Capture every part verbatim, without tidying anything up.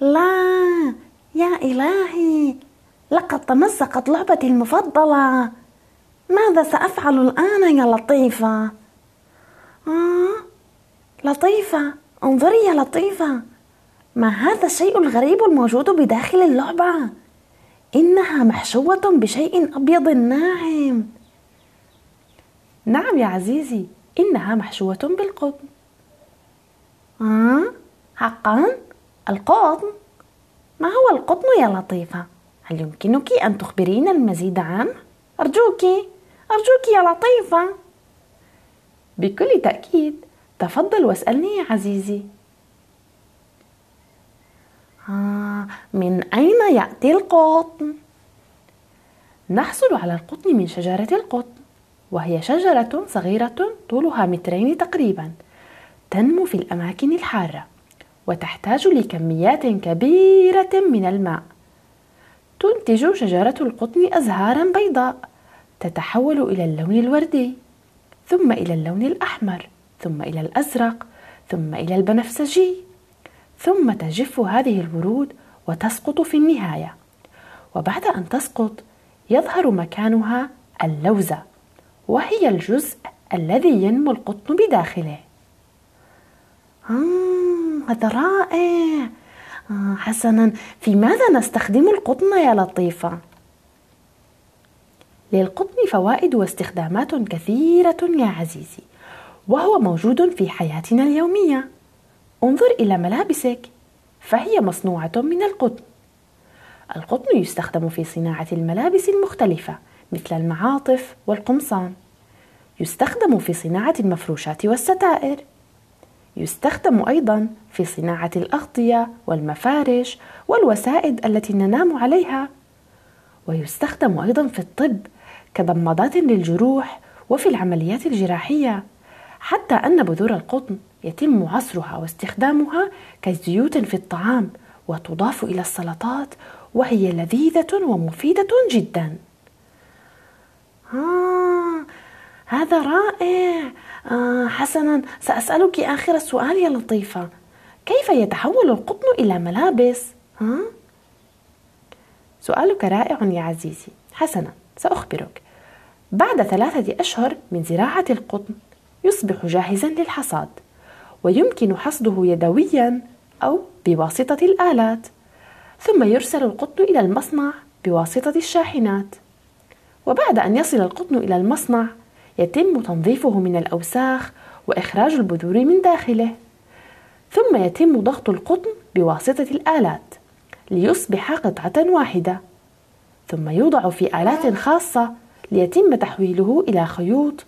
لا يا إلهي، لقد تمزقت لعبتي المفضلة. ماذا سأفعل الآن يا لطيفة؟ آه لطيفة، انظري يا لطيفة، ما هذا الشيء الغريب الموجود بداخل اللعبة؟ إنها محشوة بشيء أبيض ناعم. نعم يا عزيزي، إنها محشوة بالقطن. آه حقا؟ القطن؟ ما هو القطن يا لطيفة؟ هل يمكنك أن تخبرينا المزيد عنه؟ أرجوك أرجوك يا لطيفة. بكل تأكيد، تفضل واسألني يا عزيزي. آه، من أين يأتي القطن؟ نحصل على القطن من شجرة القطن، وهي شجرة صغيرة طولها مترين تقريبا، تنمو في الأماكن الحارة وتحتاج لكميات كبيرة من الماء. تنتج شجرة القطن أزهارا بيضاء تتحول إلى اللون الوردي، ثم إلى اللون الأحمر، ثم إلى الأزرق، ثم إلى البنفسجي، ثم تجف هذه الورود وتسقط في النهاية. وبعد أن تسقط يظهر مكانها اللوزة، وهي الجزء الذي ينمو القطن بداخله. آه، هذا رائع. آه، حسنا، في ماذا نستخدم القطن يا لطيفة؟ للقطن فوائد واستخدامات كثيرة يا عزيزي، وهو موجود في حياتنا اليومية. انظر إلى ملابسك، فهي مصنوعة من القطن. القطن يستخدم في صناعة الملابس المختلفة مثل المعاطف والقمصان، يستخدم في صناعة المفروشات والستائر، يستخدم أيضا في صناعة الأغطية والمفارش والوسائد التي ننام عليها، ويستخدم أيضا في الطب كضمادات للجروح وفي العمليات الجراحية، حتى أن بذور القطن يتم عصرها واستخدامها كزيوت في الطعام وتضاف إلى السلطات، وهي لذيذة ومفيدة جدا. آه هذا رائع. آه حسنا، سأسألك آخر السؤال يا لطيفة، كيف يتحول القطن إلى ملابس؟ ها؟ سؤالك رائع يا عزيزي. حسنا، سأخبرك. بعد ثلاثة أشهر من زراعة القطن يصبح جاهزا للحصاد، ويمكن حصده يدويا أو بواسطة الآلات، ثم يرسل القطن إلى المصنع بواسطة الشاحنات. وبعد أن يصل القطن إلى المصنع يتم تنظيفه من الأوساخ وإخراج البذور من داخله، ثم يتم ضغط القطن بواسطة الآلات ليصبح قطعة واحدة، ثم يوضع في آلات خاصة ليتم تحويله إلى خيوط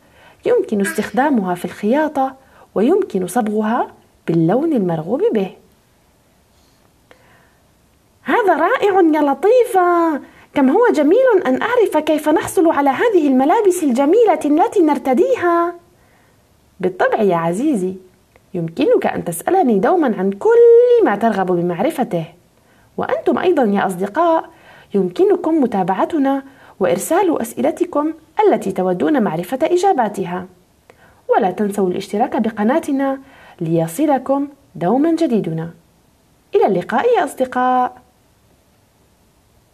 يمكن استخدامها في الخياطة، ويمكن صبغها باللون المرغوب به. هذا رائع يا لطيفة، كم هو جميل أن أعرف كيف نحصل على هذه الملابس الجميلة التي نرتديها. بالطبع يا عزيزي، يمكنك أن تسألني دوما عن كل ما ترغب بمعرفته. وأنتم أيضا يا أصدقاء، يمكنكم متابعتنا وإرسال أسئلتكم التي تودون معرفة إجاباتها. ولا تنسوا الاشتراك بقناتنا ليصلكم دوما جديدنا. إلى اللقاء يا أصدقاء.